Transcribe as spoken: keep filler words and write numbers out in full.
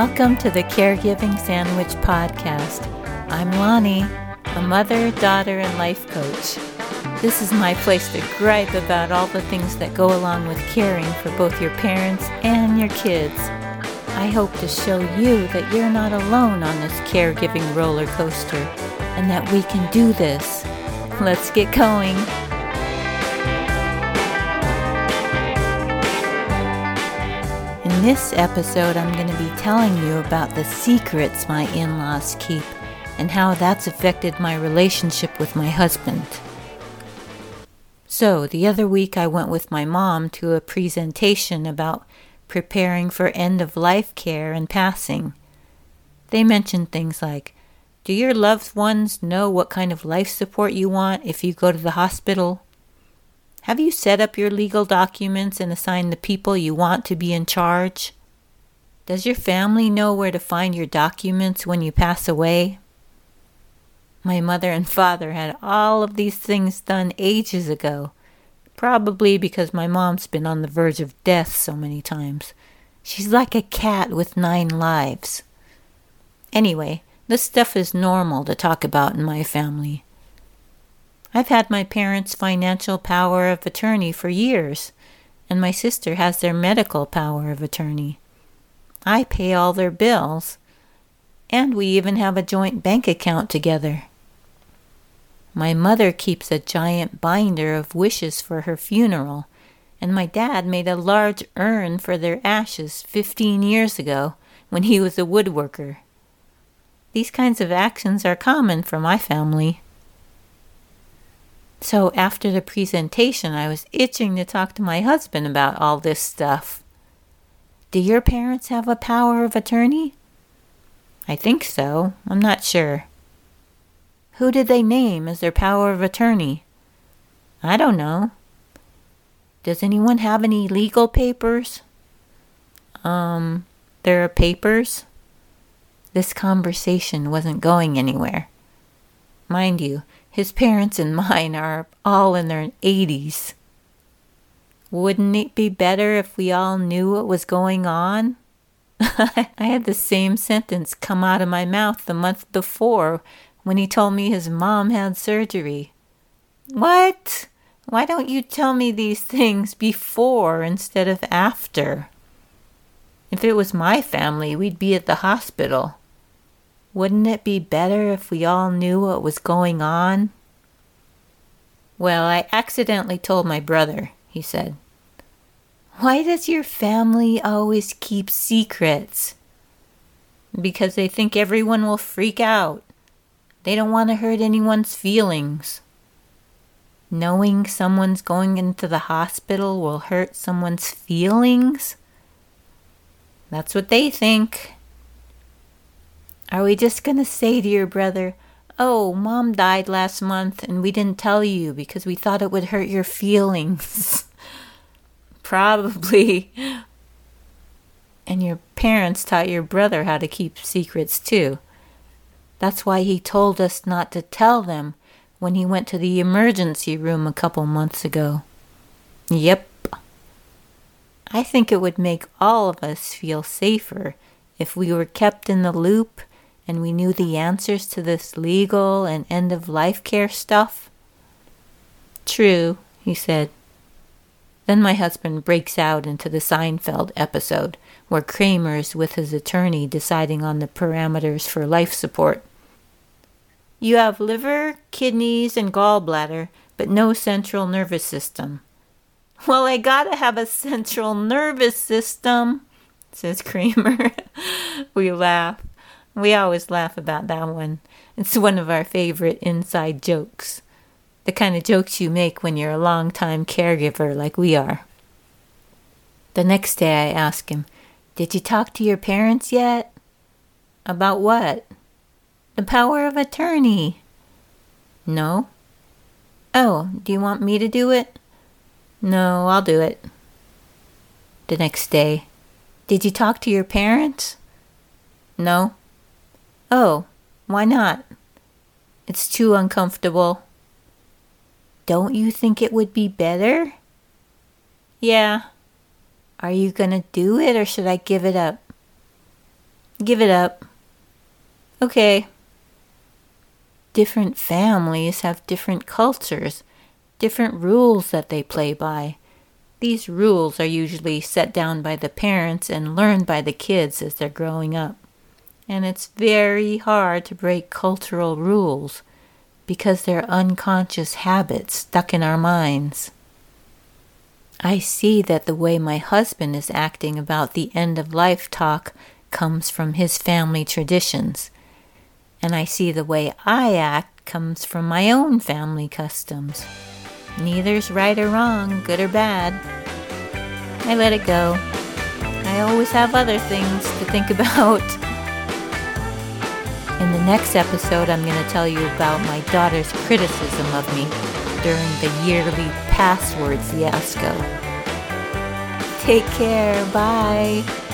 Welcome to the Caregiving Sandwich Podcast. I'm Lani, a mother, daughter, and life coach. This is my place to gripe about all the things that go along with caring for both your parents and your kids. I hope to show you that you're not alone on this caregiving roller coaster and that we can do this. Let's get going. In this episode, I'm going to be telling you about the secrets my in-laws keep and how that's affected my relationship with my husband. So, the other week I went with my mom to a presentation about preparing for end-of-life care and passing. They mentioned things like, do your loved ones know what kind of life support you want if you go to the hospital? Have you set up your legal documents and assigned the people you want to be in charge? Does your family know where to find your documents when you pass away? My mother and father had all of these things done ages ago, probably because my mom's been on the verge of death so many times. She's like a cat with nine lives. Anyway, this stuff is normal to talk about in my family. I've had my parents' financial power of attorney for years, and my sister has their medical power of attorney. I pay all their bills, and we even have a joint bank account together. My mother keeps a giant binder of wishes for her funeral, and my dad made a large urn for their ashes fifteen years ago when he was a woodworker. These kinds of actions are common for my family. So after the presentation, I was itching to talk to my husband about all this stuff. Do your parents have a power of attorney? I think so. I'm not sure. Who did they name as their power of attorney? I don't know. Does anyone have any legal papers? Um, there are papers? This conversation wasn't going anywhere. Mind you, his parents and mine are all in their eighties. Wouldn't it be better if we all knew what was going on? I had the same sentence come out of my mouth the month before when he told me his mom had surgery. What? Why don't you tell me these things before instead of after? If it was my family, we'd be at the hospital. Wouldn't it be better if we all knew what was going on? Well, I accidentally told my brother, he said. Why does your family always keep secrets? Because they think everyone will freak out. They don't want to hurt anyone's feelings. Knowing someone's going into the hospital will hurt someone's feelings? That's what they think. Are we just going to say to your brother, oh, Mom died last month and we didn't tell you because we thought it would hurt your feelings? Probably. And your parents taught your brother how to keep secrets too. That's why he told us not to tell them when he went to the emergency room a couple months ago. Yep. I think it would make all of us feel safer if we were kept in the loop and we knew the answers to this legal and end-of-life care stuff? True, he said. Then my husband breaks out into the Seinfeld episode, where Kramer is with his attorney deciding on the parameters for life support. You have liver, kidneys, and gallbladder, but no central nervous system. Well, I gotta have a central nervous system, says Kramer. We laugh. We always laugh about that one. It's one of our favorite inside jokes. The kind of jokes you make when you're a long-time caregiver like we are. The next day I ask him, did you talk to your parents yet? About what? The power of attorney. No. Oh, do you want me to do it? No, I'll do it. The next day, did you talk to your parents? No. Oh, why not? It's too uncomfortable. Don't you think it would be better? Yeah. Are you going to do it or should I give it up? Give it up. Okay. Different families have different cultures, different rules that they play by. These rules are usually set down by the parents and learned by the kids as they're growing up. And it's very hard to break cultural rules because they're unconscious habits stuck in our minds. I see that the way my husband is acting about the end-of-life talk comes from his family traditions. And I see the way I act comes from my own family customs. Neither's right or wrong, good or bad. I let it go. I always have other things to think about. In the next episode, I'm going to tell you about my daughter's criticism of me during the yearly password fiasco. Take care. Bye.